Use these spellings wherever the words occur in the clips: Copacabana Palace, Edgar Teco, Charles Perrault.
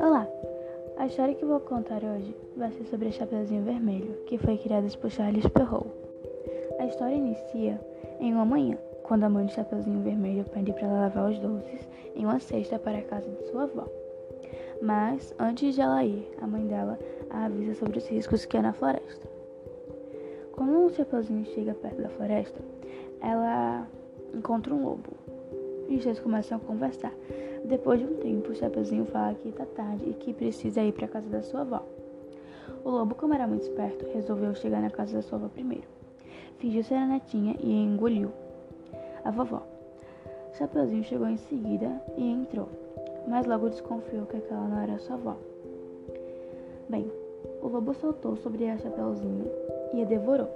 Olá! A história que vou contar hoje vai ser sobre o Chapeuzinho Vermelho, que foi criada por Charles Perrault. A história inicia em uma manhã, quando a mãe do Chapeuzinho Vermelho pede para ela lavar os doces em uma cesta para a casa de sua avó. Mas, antes de ela ir, a mãe dela a avisa sobre os riscos que há na floresta. Quando o Chapeuzinho chega perto da floresta, ela encontra um lobo. E os dois começam a conversar. Depois de um tempo, o Chapeuzinho fala que tá tarde e que precisa ir para a casa da sua avó. O lobo, como era muito esperto, resolveu chegar na casa da sua avó primeiro. Fingiu ser a netinha e engoliu a vovó. O Chapeuzinho chegou em seguida e entrou, mas logo desconfiou que aquela não era sua avó. Bem, o lobo saltou sobre a Chapeuzinho e a devorou.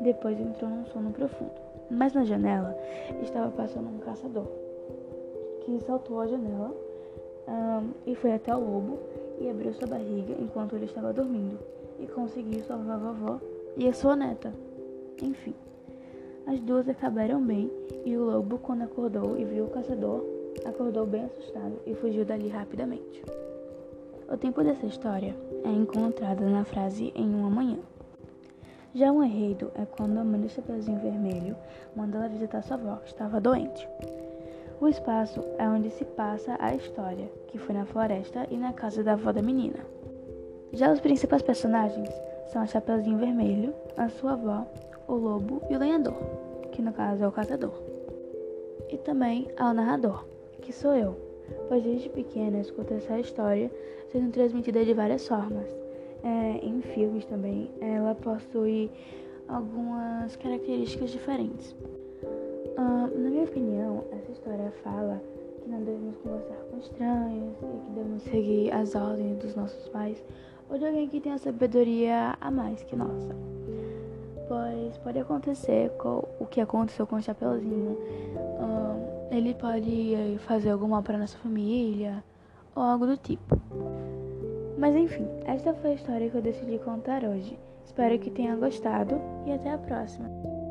Depois entrou num sono profundo, mas na janela estava passando um caçador, que saltou à janela e foi até o lobo e abriu sua barriga enquanto ele estava dormindo e conseguiu salvar a vovó e a sua neta. Enfim, as duas acabaram bem e o lobo, quando acordou e viu o caçador, acordou bem assustado e fugiu dali rapidamente. O tempo dessa história é encontrado na frase "em uma manhã". Já um enredo é quando a mãe do Chapeuzinho Vermelho manda ela visitar sua avó, que estava doente. O espaço é onde se passa a história, que foi na floresta e na casa da avó da menina. Já os principais personagens são o Chapeuzinho Vermelho, a sua avó, o lobo e o lenhador, que no caso é o caçador. E também há o narrador, que sou eu, pois desde pequena escuto essa história sendo transmitida de várias formas. Em filmes também, ela possui algumas características diferentes. Na minha opinião, essa história fala que não devemos conversar com estranhos e que devemos seguir as ordens dos nossos pais ou de alguém que tenha sabedoria a mais que nossa. Pois pode acontecer o que aconteceu com o Chapeuzinho. Ele pode fazer algum mal para nossa família ou algo do tipo. Mas enfim, esta foi a história que eu decidi contar hoje. Espero que tenha gostado e até a próxima.